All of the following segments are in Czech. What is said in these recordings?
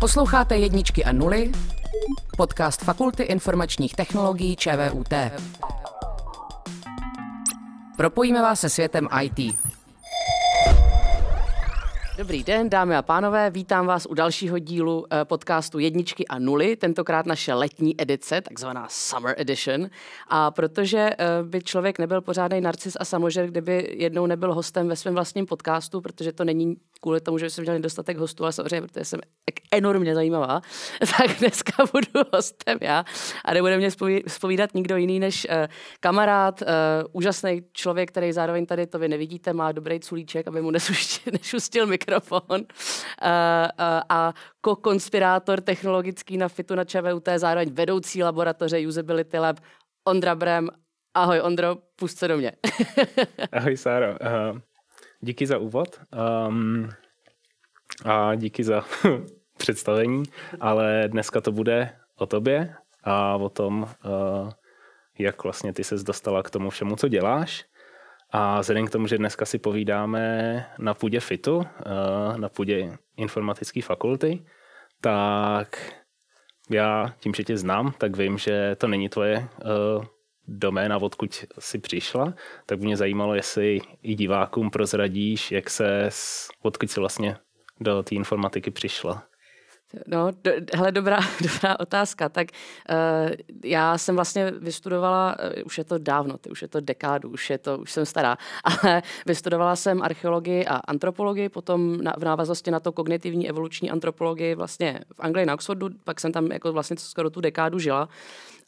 Posloucháte jedničky a nuly, podcast Fakulty informačních technologií ČVUT. Propojíme vás se světem IT. Dobrý den, dámy a pánové, vítám vás u dalšího dílu podcastu Jedničky a nuly, tentokrát naše letní edice, takzvaná Summer Edition. A protože by člověk nebyl pořádnej narcis a samožer, kdyby jednou nebyl hostem ve svém vlastním podcastu, protože to není kvůli tomu, že jsem měl nedostatek hostů, ale samozřejmě, protože jsem enormně zajímavá, tak dneska budu hostem já a nebude mě zpovídat nikdo jiný než kamarád, úžasný člověk, který zároveň tady, to vy nevidíte, má dobrý culíček, aby mu nešustil mikrofon a konspirátor technologický na FITu na ČVUT, zároveň vedoucí laboratoře Usability Lab, Ondra Brem. Ahoj Ondro, pusť se do mě. Ahoj Sáro. Díky za úvod a díky za představení, ale dneska to bude o tobě a o tom, jak vlastně ty ses dostala k tomu všemu, co děláš. A vzhledem k tomu, že dneska si povídáme na půdě FITu, na půdě informatické fakulty, tak já tím, že tě znám, tak vím, že to není tvoje doména, odkud jsi přišla, tak mě zajímalo, jestli i divákům prozradíš, jak odkud jsi vlastně do té informatiky přišla. No, hele, dobrá otázka. Tak já jsem vlastně vystudovala, už je to dávno, už je to dekádu, už jsem stará, ale vystudovala jsem archeologii a antropologii, potom v návaznosti na to kognitivní evoluční antropologii vlastně v Anglii na Oxfordu, pak jsem tam jako vlastně skoro tu dekádu žila.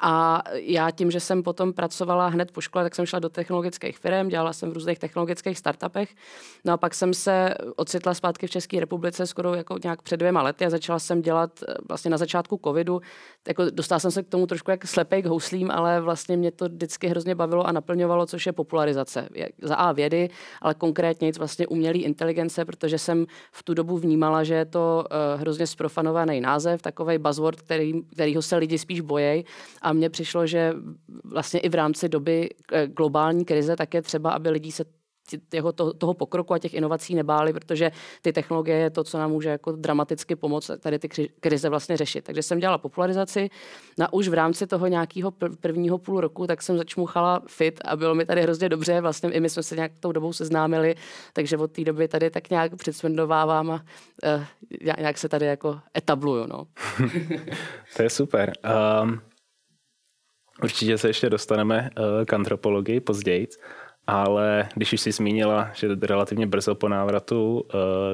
A já tím, že jsem potom pracovala hned po škole, tak jsem šla do technologických firm, dělala jsem v různých technologických startupech. No a pak jsem se ocitla zpátky v České republice skoro jako nějak před 2 lety a začala jsem dělat vlastně na začátku covidu. Jako dostala jsem se k tomu trošku jak slepej k houslím, ale vlastně mě to vždycky hrozně bavilo a naplňovalo, což je popularizace. Za A vědy, ale konkrétně vlastně umělý inteligence, protože jsem v tu dobu vnímala, že je to hrozně zprofanovaný název, takovej buzzword, kterýho se lidi spíš bojejí. A mně přišlo, že vlastně i v rámci doby globální krize tak je třeba, aby lidi se toho pokroku a těch inovací nebáli, protože ty technologie je to, co nám může jako dramaticky pomoct tady ty krize vlastně řešit. Takže jsem dělala popularizaci. A už v rámci toho nějakého prvního půl roku tak jsem začmuchala FIT a bylo mi tady hrozně dobře. Vlastně i my jsme se nějak tou dobou seznámili, takže od té doby tady tak nějak předsvendovávám a nějak se tady jako etabluju. No. To je super. Určitě se ještě dostaneme k antropologii později, ale když už jsi zmínila, že relativně brzo po návratu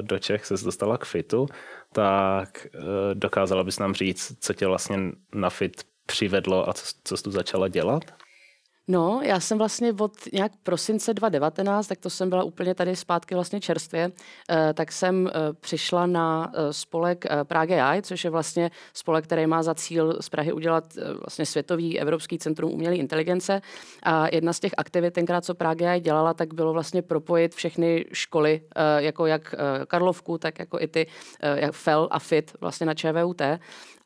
do Čech se dostala k FITu, tak dokázala bys nám říct, co tě vlastně na FIT přivedlo a co jsi tu začala dělat? No, já jsem vlastně od nějak prosince 2019, tak to jsem byla úplně tady zpátky vlastně čerstvě, tak jsem přišla na spolek Prague.AI, což je vlastně spolek, který má za cíl z Prahy udělat vlastně světový Evropský centrum umělé inteligence. A jedna z těch aktivit tenkrát, co Prague.AI dělala, tak bylo vlastně propojit všechny školy, jako jak Karlovku, tak jako i ty jak FEL a FIT vlastně na ČVUT.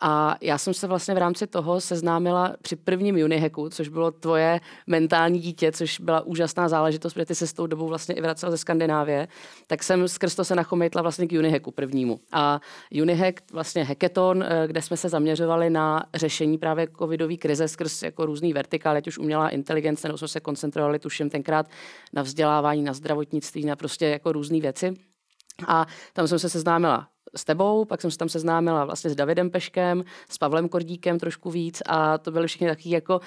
A já jsem se vlastně v rámci toho seznámila při prvním Unihacku, což bylo tvoje mentální dítě, což byla úžasná záležitost, protože ty se s tou dobou vlastně i vracela ze Skandinávie, tak jsem skrz to se nachomejtla vlastně k Unihacku prvnímu. A Unihack, vlastně hackathon, kde jsme se zaměřovali na řešení právě covidové krize skrz jako různý vertikál, ať už umělá inteligence, nebo jsme se koncentrovali, tuším tenkrát, na vzdělávání, na zdravotnictví, na prostě jako různé věci. A tam jsem se seznámila s tebou, pak jsem se tam seznámila vlastně s Davidem Peškem, s Pavlem Kordíkem trošku víc a to byly všichni taky jako,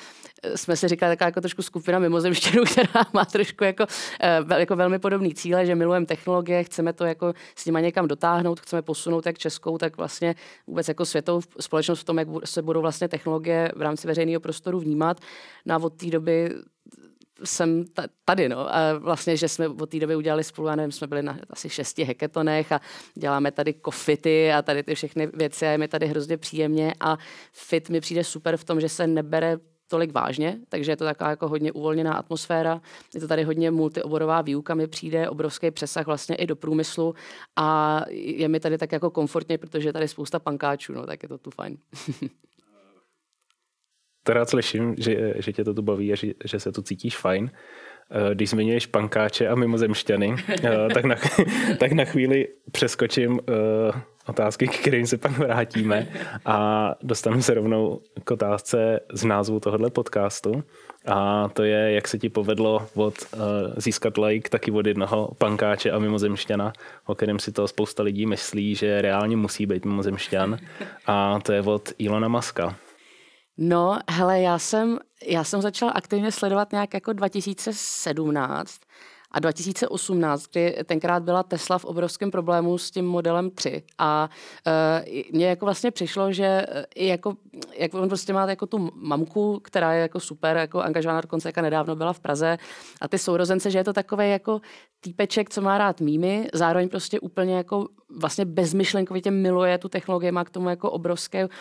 jsme si říkali, taková jako trošku skupina mimozemštěnů, která má trošku jako velmi podobný cíle, že milujeme technologie, chceme to jako s nima někam dotáhnout, chceme posunout jak českou, tak vlastně vůbec jako světovou společnost v tom, jak se budou vlastně technologie v rámci veřejného prostoru vnímat. No a od té doby jsem tady, no. A vlastně, že jsme od té doby udělali spolu, já nevím, jsme byli na asi 6 hackathonech a děláme tady kofity a tady ty všechny věci a je mi tady hrozně příjemně a FIT mi přijde super v tom, že se nebere tolik vážně, takže je to taková jako hodně uvolněná atmosféra. Je to tady hodně multioborová výuka, mi přijde obrovský přesah vlastně i do průmyslu a je mi tady tak jako komfortně, protože je tady spousta pankáčů, no, tak je to tu fajn. To rád slyším, že tě to tu baví a že se tu cítíš fajn. Když zmiňuješ pankáče a mimozemšťany, tak na chvíli přeskočím otázky, k kterým se pak vrátíme a dostanu se rovnou k otázce z názvu tohohle podcastu a to je, jak se ti povedlo od získat like taky od jednoho pankáče a mimozemšťana, o kterém si to spousta lidí myslí, že reálně musí být mimozemšťan a to je od Elona Muska. No, hele, já jsem začala aktivně sledovat nějak jako 2017 a 2018, kdy tenkrát byla Tesla v obrovském problému s tím modelem 3 a mně jako vlastně přišlo, že jak on prostě má jako tu mamku, která je jako super, jako angažovaná, dokonce jako nedávno byla v Praze a ty sourozence, že je to takovej jako týpeček, co má rád mýmy, zároveň prostě úplně jako vlastně bezmyšlenkovitě miluje tu technologii, má k tomu jako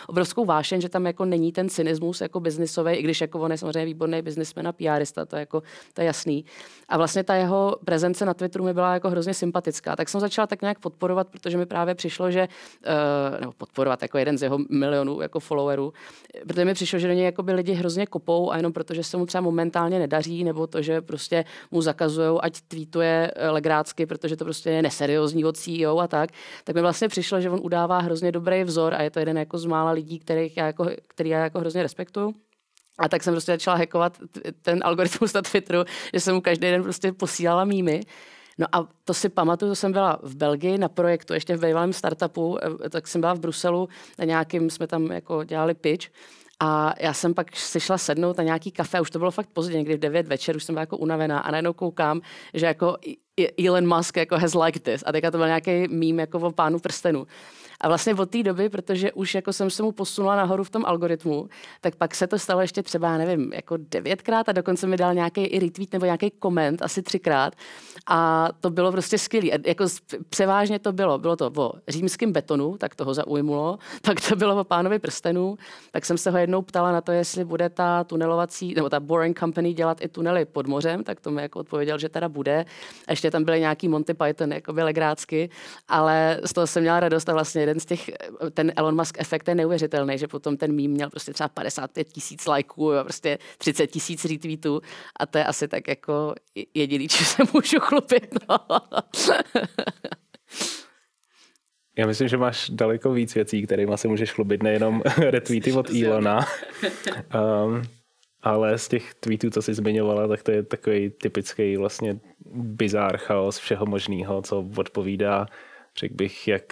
obrovskou vášeň, že tam jako není ten cynismus jako biznisový, i když jako on je samozřejmě výborný biznismen a PRista, to je jasný. A vlastně ta jeho prezence na Twitteru mi byla jako hrozně sympatická. Tak jsem začala tak nějak podporovat, protože mi právě přišlo, že nebo podporovat jako jeden z jeho milionů jako followerů, protože mi přišlo, že do něj jako by lidi hrozně kopou a jenom protože se mu třeba momentálně nedaří, nebo to, že prostě mu zakazujou, ať tweetuje legrácky, protože to prostě je neseriózní od CEO a tak mi vlastně přišlo, že on udává hrozně dobrý vzor a je to jeden jako z mála lidí, který já jako hrozně respektuju. A tak jsem prostě začala hackovat ten algoritmus na Twitteru, že jsem mu každý den prostě posílala mýmy. No a to si pamatuju, to jsem byla v Belgii na projektu, ještě v bývalém startupu, tak jsem byla v Bruselu, na nějakým jsme tam jako dělali pitch. A já jsem pak si šla sednout na nějaký kafe, už to bylo fakt pozdě, někdy v 9 večer, už jsem byla jako unavená a najednou koukám, že jako Elon Musk jako has liked this. A teďka to byl nějaký mím jako o Pánu prstenů. A vlastně od té doby, protože už jako jsem se mu posunula nahoru v tom algoritmu, tak pak se to stalo ještě třeba, nevím, jako 9krát a dokonce mi dal nějaký i retweet nebo nějaký koment, asi 3krát. A to bylo prostě skvělý. Jako převážně to bylo. Bylo to o římském betonu, tak toho zaujmulo. Pak to bylo o Pánovi prstenů. Tak jsem se ho jednou ptala na to, jestli bude ta tunelovací, nebo ta Boring Company dělat i tunely pod mořem, tak to mi jako odpověděl, že teda bude. Ještě tam byly nějaký Monty Python, jako by legrácky, ale z toho jsem měla radost a vlastně jeden z těch, ten Elon Musk efekt je neuvěřitelný, že potom ten mím měl prostě třeba 55 000 lajků a prostě 30 000 retweetů a to je asi tak jako jediný, čím se můžu chlubit. No. Já myslím, že máš daleko víc věcí, kterýma se můžeš chlubit, nejenom retweety od Elona. Ale z těch tweetů, co jsi zmiňovala, tak to je takový typický vlastně bizár chaos všeho možného, co odpovídá, řekl bych, jak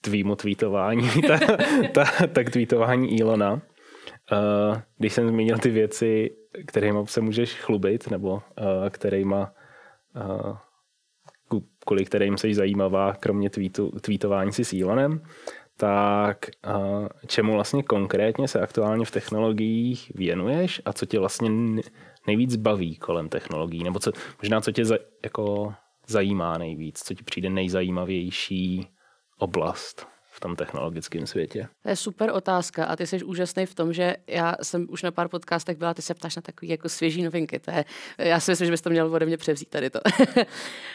tvýmu tweetování, tak tweetování Elona. Když jsem zmínil ty věci, kterýma se můžeš chlubit, nebo kterýma, kvůli kterým jsi zajímavá, kromě tweetování si s Elonem, tak čemu vlastně konkrétně se aktuálně v technologiích věnuješ a co tě vlastně nejvíc baví kolem technologií? Nebo co, možná co tě jako zajímá nejvíc, co ti přijde nejzajímavější oblast v tom technologickém světě? To je super otázka a ty jsi úžasný v tom, že já jsem už na pár podcastech byla, ty se ptáš na takové jako svěží novinky. To je, já si myslím, že bys to měl ode mě převzít tady to.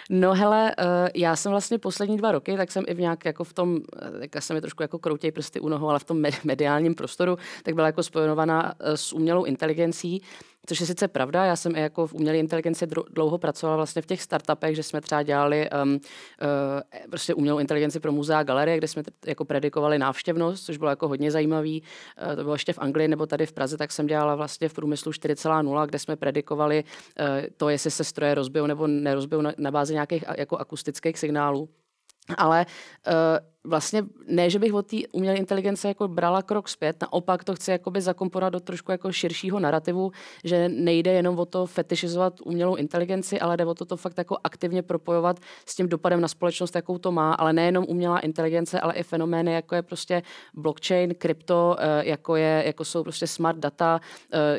No hele, já jsem vlastně poslední 2 roky, tak jsem i v nějak jako v tom, tak se mi trošku jako kroutěj prsty u nohou, ale v tom mediálním prostoru, tak byla jako spojovaná s umělou inteligencí, což je sice pravda, já jsem i jako v umělé inteligenci dlouho pracovala vlastně v těch startupech, že jsme třeba dělali prostě umělou inteligenci pro muzea a galerie, kde jsme jako predikovali návštěvnost, což bylo jako hodně zajímavý. To bylo ještě v Anglii nebo tady v Praze, tak jsem dělala vlastně v průmyslu 4.0, kde jsme predikovali to, jestli se stroje rozbijou nebo nerozbijou na bázi nějakých jako akustických signálů. Ale vlastně ne, že bych od té umělé inteligence jako brala krok zpět, naopak to chci jakoby zakomponovat do trošku jako širšího narrativu, že nejde jenom o to fetišizovat umělou inteligenci, ale jde o to fakt jako aktivně propojovat s tím dopadem na společnost, jakou to má, ale nejenom umělá inteligence, ale i fenomény, jako je prostě blockchain, krypto, jako jsou prostě smart data,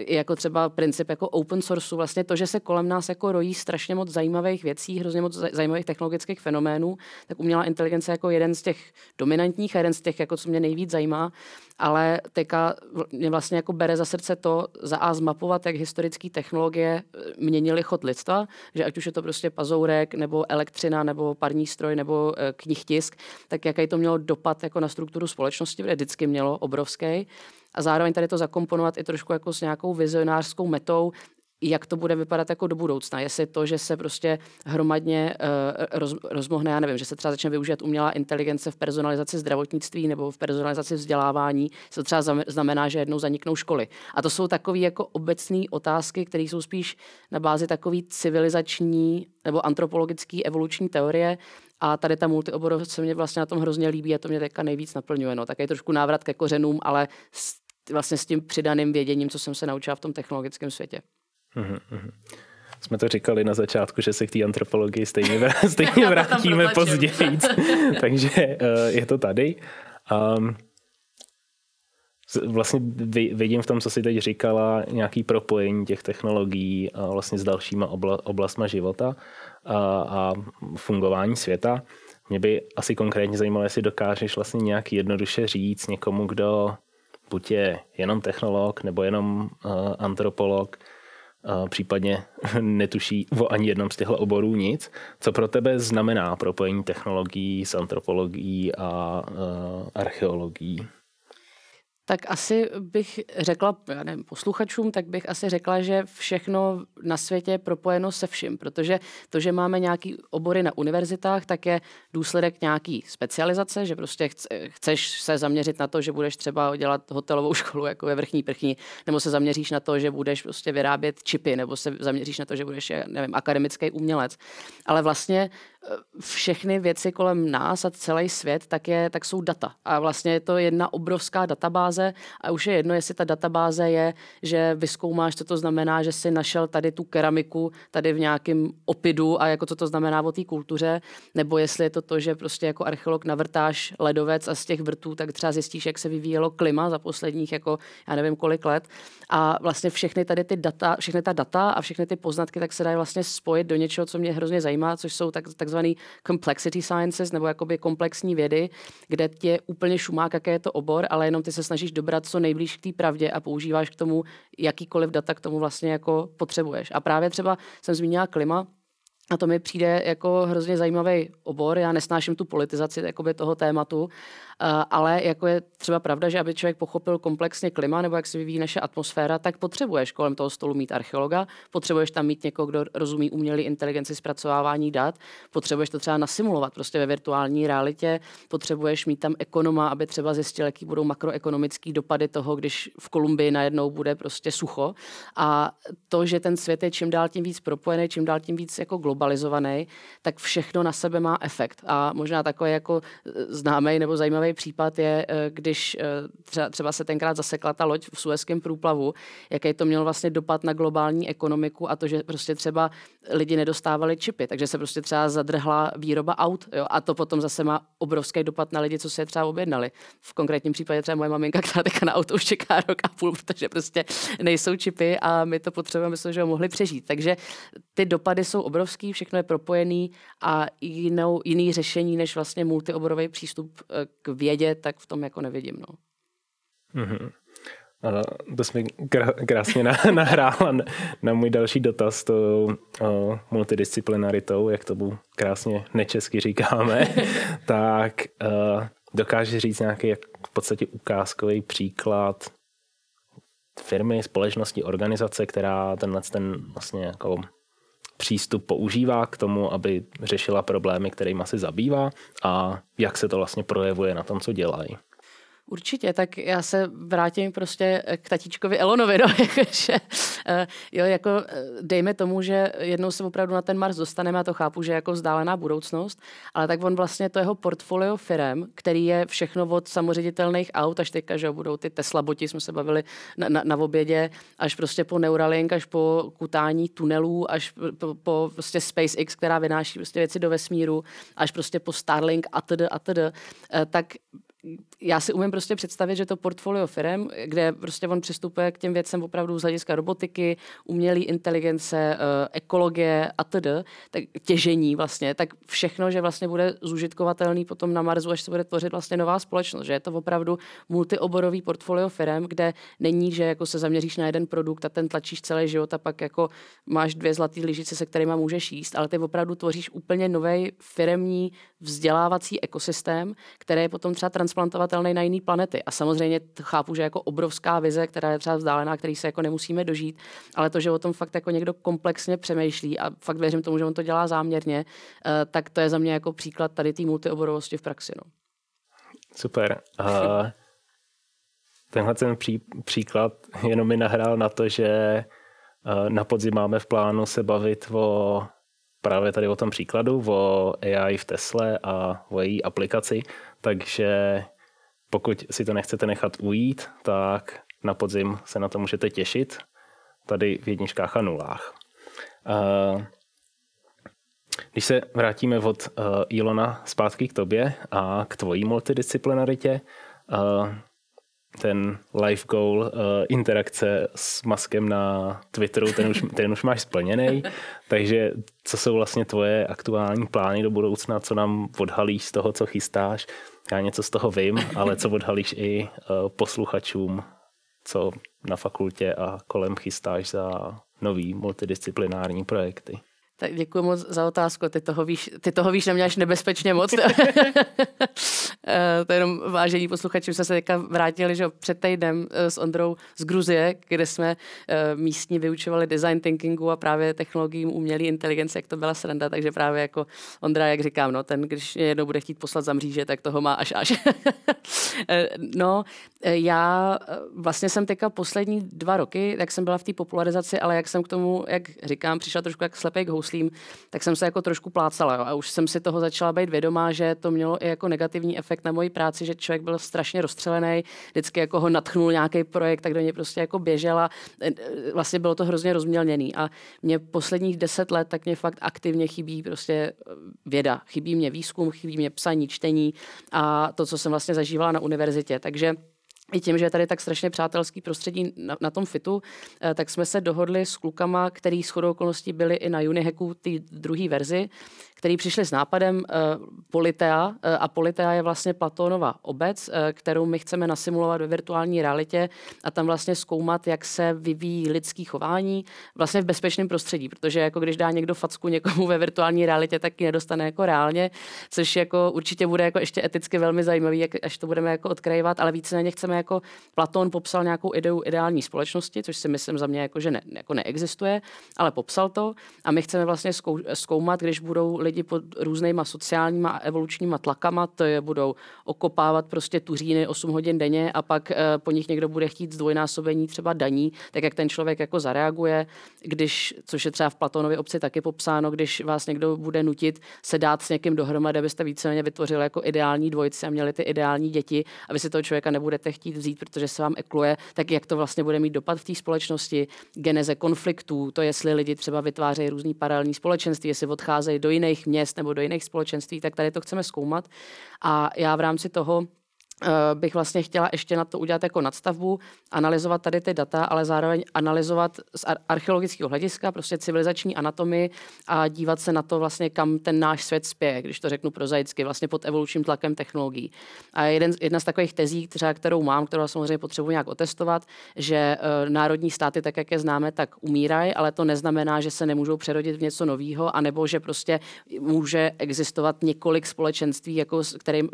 jako třeba princip jako open source, vlastně to, že se kolem nás jako rojí strašně moc zajímavých věcí, hrozně moc zajímavých technologických fenoménů, tak umělá inteligence jako jeden z těch dominantních a jeden z těch, jako, co mě nejvíc zajímá, ale teďka mě vlastně jako bere za srdce to zmapovat, jak historické technologie měnily chod lidstva, že ať už je to prostě pazourek, nebo elektřina, nebo parní stroj, nebo knihtisk, tak jaký to mělo dopad jako na strukturu společnosti, protože vždycky mělo obrovský. A zároveň tady to zakomponovat i trošku jako s nějakou vizionářskou metou, jak to bude vypadat jako do budoucna. Jestli to, že se prostě hromadně rozmohne, já nevím, že se třeba začne využívat umělá inteligence v personalizaci zdravotnictví nebo v personalizaci vzdělávání, se to třeba znamená, že jednou zaniknou školy. A to jsou takové jako obecné otázky, které jsou spíš na bázi takové civilizační nebo antropologické evoluční teorie. A tady ta multioborovost se mě vlastně na tom hrozně líbí a to mě teďka nejvíc naplňuje. No. Tak je trošku návrat ke kořenům, ale vlastně s tím přidaným věděním, co jsem se naučila v tom technologickém světě. Jsme to říkali na začátku, že se k té antropologii stejně vrátíme později. Takže je to tady. Vlastně vidím v tom, co jsi teď říkala, nějaké propojení těch technologií vlastně s dalšíma oblastma života a fungování světa. Mě by asi konkrétně zajímalo, jestli dokážeš vlastně nějak jednoduše říct někomu, kdo buď je jenom technolog nebo jenom antropolog, případně netuší o ani jednom z těchto oborů nic. Co pro tebe znamená propojení technologií s antropologií a archeologií? Tak asi bych řekla, já nevím, posluchačům, tak bych asi řekla, že všechno na světě je propojeno se vším, protože to, že máme nějaký obory na univerzitách, tak je důsledek nějaký specializace, že prostě chceš se zaměřit na to, že budeš třeba dělat hotelovou školu jako ve Vrchní Prchní, nebo se zaměříš na to, že budeš prostě vyrábět čipy, nebo se zaměříš na to, že budeš, nevím, akademický umělec. Ale vlastně všechny věci kolem nás a celý svět, tak jsou data. A vlastně je to jedna obrovská databáze a už je jedno, jestli ta databáze je, že vyzkoumáš, co to znamená, že jsi našel tady tu keramiku tady v nějakém opidu a jako co to znamená o té kultuře, nebo jestli je to to, že prostě jako archeolog navrtáš ledovec a z těch vrtů tak třeba zjistíš, jak se vyvíjelo klima za posledních jako já nevím kolik let. A vlastně všechny tady ty data, všechny ta data a všechny ty poznatky tak se dají vlastně spojit do něčeho, co mě hrozně zajímá, což jsou takzvaný complexity sciences, nebo jakoby komplexní vědy, kde tě úplně šumák, jaký je to obor, ale jenom ty se snažíš dobrat co nejblíž k té pravdě a používáš k tomu jakýkoliv data, k tomu vlastně jako potřebuješ. A právě třeba jsem zmínila klima, a to mi přijde jako hrozně zajímavý obor. Já nesnáším tu politizaci jakoby toho tématu, ale jako je třeba pravda, že aby člověk pochopil komplexně klima nebo jak se vyvíjí naše atmosféra, tak potřebuješ kolem toho stolu mít archeologa, potřebuješ tam mít někoho, kdo rozumí umělé inteligenci, zpracovávání dat, potřebuješ to třeba nasimulovat prostě ve virtuální realitě, potřebuješ mít tam ekonoma, aby třeba zjistil, jaký budou makroekonomické dopady toho, když v Kolumbii najednou bude prostě sucho. A to, že ten svět je čím dál tím víc propojený, čím dál tím víc jako globalizovaný, tak všechno na sebe má efekt. A možná takový jako známý nebo zajímavý případ je, když třeba se tenkrát zasekla ta loď v Suezském průplavu, jaký to měl vlastně dopad na globální ekonomiku a to, že prostě třeba lidi nedostávali čipy, takže se prostě třeba zadrhla výroba aut, jo, a to potom zase má obrovský dopad na lidi, co se je třeba objednali. V konkrétním případě třeba moje maminka, která teďka na auto už čeká 1,5 roku, protože prostě nejsou čipy a my to potřebujeme, myslím, že ho mohli přežít. Takže ty dopady jsou obrovský, všechno je propojený a jiný řešení než vlastně multioborový přístup k vědě, tak v tom jako nevidím. No. Mm-hmm. To jsi mi krásně nahrála na můj další dotaz tou multidisciplinaritou, jak tomu krásně nečesky říkáme, tak dokážeš říct nějaký v podstatě ukázkový příklad firmy, společnosti, organizace, která ten vlastně jako přístup používá k tomu, aby řešila problémy, kterými se zabývá a jak se to vlastně projevuje na tom, co dělají. Určitě, tak já se vrátím prostě k tatíčkovi Elonovi, no, jako dejme tomu, že jednou se opravdu na ten Mars dostaneme, a to chápu, že je jako vzdálená budoucnost, ale tak on vlastně to jeho portfolio firem, který je všechno od samoředitelných aut, až teďka, že budou ty Tesla boti, jsme se bavili na obědě, až prostě po Neuralink, až po kutání tunelů, až po prostě SpaceX, která vynáší prostě věci do vesmíru, až prostě po Starlink atd. Tak já si umím prostě představit, že to portfolio firem, kde prostě on přistupuje k těm věcem opravdu z hlediska robotiky, umělé inteligence, ekologie atd., tak těžení vlastně, tak všechno, že vlastně bude zúžitkovatelný potom na Marsu, až se bude tvořit vlastně nová společnost, že je to opravdu multioborový portfolio firem, kde není, že jako se zaměříš na jeden produkt a ten tlačíš celý život a pak jako máš 2 zlatý lyžice, se kterýma můžeš jíst, ale ty opravdu tvoříš úplně nový firemní vzdělávací ekosystém, který je potom třeba transplantovatelný na jiné planety. A samozřejmě chápu, že jako obrovská vize, která je třeba vzdálená, který se jako nemusíme dožít, ale to, že o tom fakt jako někdo komplexně přemýšlí a fakt věřím tomu, že on to dělá záměrně, tak to je za mě jako příklad tady té multioborovosti v praxi. No. Super. Tenhle ten příklad jenom mi nahrál na to, že na podzim máme v plánu se bavit o právě tady o tom příkladu, o AI v Tesle a o její aplikaci, takže pokud si to nechcete nechat ujít, tak na podzim se na to můžete těšit tady v jedničkách a nulách. Když se vrátíme od Elona zpátky k tobě a k tvojí multidisciplinaritě, ten life goal interakce s Muskem na Twitteru, ten už máš splněný. Takže co jsou vlastně tvoje aktuální plány do budoucna, co nám odhalíš z toho, co chystáš? Já něco z toho vím, ale co odhalíš i posluchačům, co na fakultě a kolem chystáš za nový multidisciplinární projekty? Tak děkuji moc za otázku. Ty toho víš na mě až nebezpečně moc. To jenom vážení posluchači, jsme se teďka vrátili, že před týdnem s Ondrou z Gruzie, kde jsme místní vyučovali design thinkingu a právě technologiím umělé inteligence, jak to byla sranda, takže právě jako Ondra, jak říkám, no, ten, když jednou bude chtít poslat za mříže, tak toho má až. No, já vlastně jsem teďka poslední 2 roky, jak jsem byla v té popularizaci, ale jak jsem k tomu, jak říkám, přišla trošku jak slepej k houslím, tak jsem se jako trošku plácala, jo, a už jsem si toho začala být vědomá, že to mělo i jako negativní efekt na moji práci, že člověk byl strašně rozstřelený, vždycky jako ho natchnul nějaký projekt, tak do něj prostě jako běžel a vlastně bylo to hrozně rozmělněný. A mě posledních 10 let tak mě fakt aktivně chybí prostě věda. Chybí mě výzkum, chybí mě psaní, čtení a to, co jsem vlastně zažívala na univerzitě. Takže i tím, že je tady tak strašně přátelský prostředí na tom FITu, tak jsme se dohodli s klukama, který shodou okolností byli i na Unihacku té druhé verzi, který přišli s nápadem Politea. A Politea je vlastně Platónova obec, kterou my chceme nasimulovat ve virtuální realitě a tam vlastně zkoumat, jak se vyvíjí lidský chování vlastně v bezpečném prostředí, protože jako když dá někdo facku někomu ve virtuální realitě, tak ji nedostane jako reálně, což jako určitě bude jako ještě eticky velmi zajímavý, až to budeme jako odkrývat, ale více na ně chceme, jako Platón popsal nějakou ideu ideální společnosti, což si myslím za mě jako, že ne, jako neexistuje, ale popsal to a my chceme vlastně zkoumat, když budou lidi pod různýma sociálníma a evolučníma tlakama, to je budou okopávat prostě tuříny 8 hodin denně a pak po nich někdo bude chtít zdvojnásobení třeba daní, tak jak ten člověk jako zareaguje, když, což je třeba v Platónově obci taky popsáno, když vás někdo bude nutit se dát s někým dohromady, abyste víceméně vytvořili jako ideální dvojici a měli ty ideální děti, a vy si toho člověka nebudete chtít vzít, protože se vám ekluje, tak jak to vlastně bude mít dopad v té společnosti, geneze konfliktů, to jestli lidi třeba vytvářejí různý paralelní společenství, jestli odcházejí do jiných měst nebo do jiných společenství, tak tady to chceme zkoumat. A já v rámci toho bych vlastně chtěla ještě na to udělat jako nadstavbu, analyzovat tady ty data, ale zároveň analyzovat z archeologického hlediska prostě civilizační anatomii a dívat se na to vlastně, kam ten náš svět spěje, když to řeknu prozaicky, vlastně pod evolučním tlakem technologií. A jedna z takových tezí, kterou mám, kterou samozřejmě potřebuji nějak otestovat, že národní státy, tak jak je známe, tak umírají, ale to neznamená, že se nemůžou přerodit v něco nového, anebo že prostě může existovat několik společenství, jako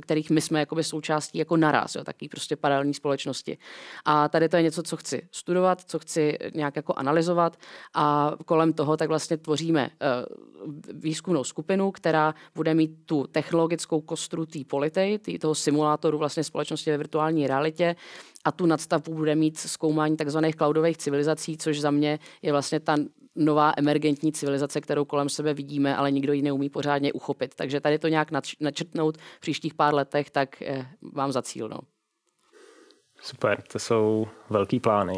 kterých my jsme jakoby součástí jako naraz, jo, taky prostě paralelní společnosti. A tady to je něco, co chci studovat, co chci nějak jako analyzovat a kolem toho tak vlastně tvoříme výzkumnou skupinu, která bude mít tu technologickou kostru té Politei, toho simulátoru vlastně společnosti ve virtuální realitě, a tu nadstavbu bude mít zkoumání takzvaných cloudových civilizací, což za mě je vlastně ta nová emergentní civilizace, kterou kolem sebe vidíme, ale nikdo ji neumí pořádně uchopit. Takže tady to nějak načrtnout v příštích pár letech, tak vám za cíl. No. Super, to jsou velký plány.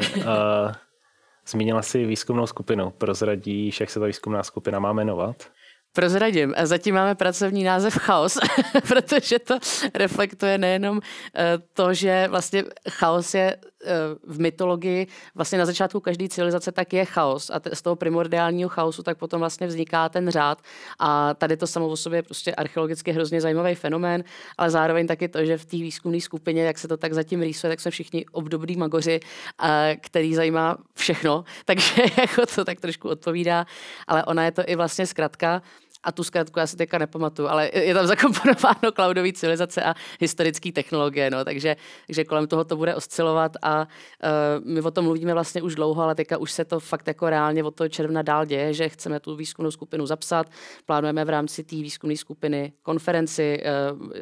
Zmínila jsi výzkumnou skupinu. Prozradíš, jak se ta výzkumná skupina má jmenovat? Prozradím. A zatím máme pracovní název Chaos, protože to reflektuje nejenom to, že vlastně chaos je v mytologii, vlastně na začátku každé civilizace tak je chaos a z toho primordiálního chaosu tak potom vlastně vzniká ten řád a tady to samo o sobě je prostě archeologicky hrozně zajímavý fenomén, ale zároveň taky to, že v té výzkumné skupině, jak se to tak zatím rýsuje, tak jsme všichni obdobní magoři, který zajímá všechno, takže jako to tak trošku odpovídá, ale ona je to i vlastně zkratka a tu zkrátku já si teďka nepamatuju, ale je tam zakomponováno cloudový civilizace a historické technologie, no, takže kolem toho to bude oscilovat a my o tom mluvíme vlastně už dlouho, ale teďka už se to fakt jako reálně od toho června dál děje, že chceme tu výzkumnou skupinu zapsat, plánujeme v rámci té výzkumné skupiny konferenci,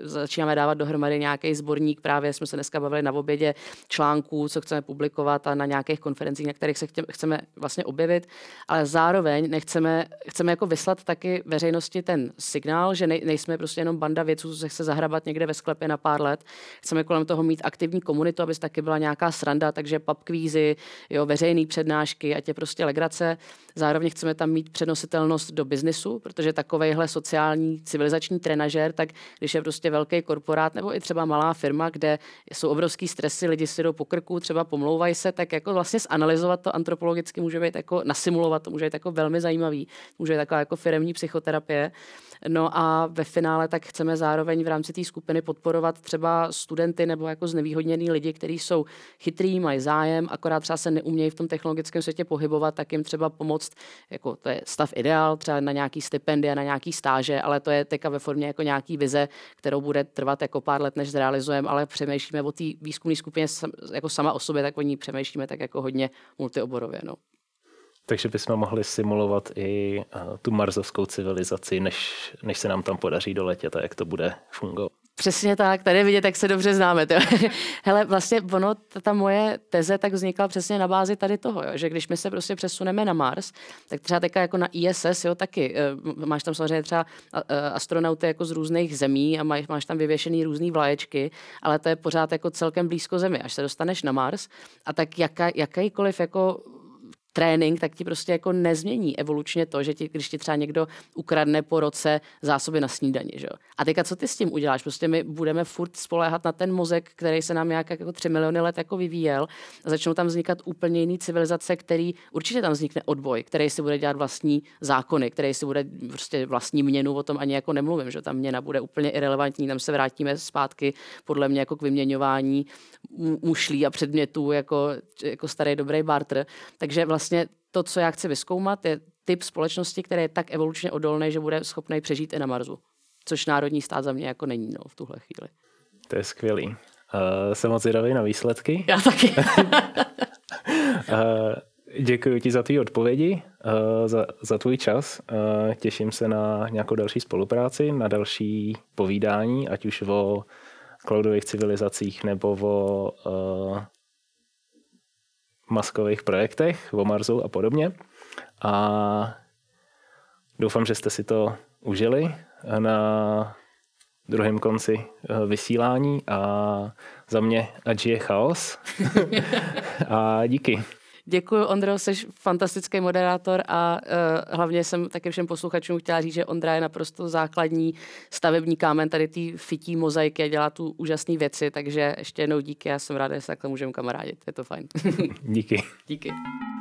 začínáme dávat dohromady nějaký sborník, právě jsme se dneska bavili na obědě, článků, co chceme publikovat a na nějakých konferencích, na kterých se chceme vlastně objevit, ale zároveň chceme jako vyslat taky veřejnosti ten signál, že nejsme prostě jenom banda věců, co se chce zahrabat někde ve sklepě na pár let. Chceme kolem toho mít aktivní komunitu, aby taky byla nějaká sranda, takže pub kvízy, jo, veřejné přednášky, ať je prostě legrace. Zároveň chceme tam mít přenositelnost do biznisu, protože takovejhle sociální civilizační trenažér, tak když je prostě velký korporát nebo i třeba malá firma, kde jsou obrovský stresy, lidi si jdou po krku, třeba pomlouvají se, tak jako vlastně zanalizovat to antropologicky může být jako nasimulovat, to může být jako velmi zajímavý, může být taková jako firemní psychoterapie. No a ve finále tak chceme zároveň v rámci té skupiny podporovat třeba studenty nebo jako znevýhodněný lidi, kteří jsou chytrý, mají zájem, akorát třeba se neumějí v tom technologickém světě pohybovat, tak jim třeba pomoct, jako to je stav ideál, třeba na nějaký stipendia, na nějaký stáže, ale to je teďka ve formě jako nějaký vize, kterou bude trvat jako pár let, než zrealizujeme, ale přemýšlíme o té výzkumné skupině jako sama o sobě, tak o ní přemýšlíme tak jako hodně multioborově, no. Takže bychom mohli simulovat i tu marsovskou civilizaci, než se nám tam podaří doletět a jak to bude fungovat. Přesně tak, tady vidět, jak se dobře známe. Hele, vlastně ono, ta moje teze tak vznikla přesně na bázi tady toho, jo, že když my se prostě přesuneme na Mars, tak třeba teďka jako na ISS, jo, taky. Máš tam samozřejmě třeba astronauty jako z různých zemí a máš tam vyvěšený různý vlaječky, ale to je pořád jako celkem blízko Zemi. Až se dostaneš na Mars a tak jakýkoliv jako trénink, tak ti prostě jako nezmění evolučně to, že když ti třeba někdo ukradne po roce zásoby na snídani, že jo. A teďka co ty s tím uděláš? Prostě my budeme furt spoléhat na ten mozek, který se nám nějak jako 3 miliony let jako vyvíjel a začnou tam vznikat úplně jiný civilizace, který určitě tam vznikne odboj, který si bude dělat vlastní zákony, který si bude prostě vlastní měnu, o tom ani jako nemluvím, že tam měna bude úplně irelevantní, tam se vrátíme zpátky podle mě jako k vyměňování mušlí a předmětů jako starý dobrý barter. Takže vlastně to, co já chci vyzkoumat, je typ společnosti, který je tak evolučně odolný, že bude schopný přežít i na Marsu. Což národní stát za mě jako není, no, v tuhle chvíli. To je skvělý. Jsem moc zvědavý na výsledky. Já taky. Děkuji ti za tvý odpovědi, za tvůj čas. Těším se na nějakou další spolupráci, na další povídání, ať už o cloudových civilizacích nebo o maskových projektech, o Marsu a podobně. A doufám, že jste si to užili na druhém konci vysílání a za mě ať žije chaos. A díky. Děkuji, Ondro, jsi fantastický moderátor a hlavně jsem taky všem posluchačům chtěla říct, že Ondra je naprosto základní stavební kámen tady té fití mozaiky a dělá tu úžasné věci, takže ještě jednou díky, já jsem ráda, že se takhle můžeme kamarádit, je to fajn. Díky. Díky.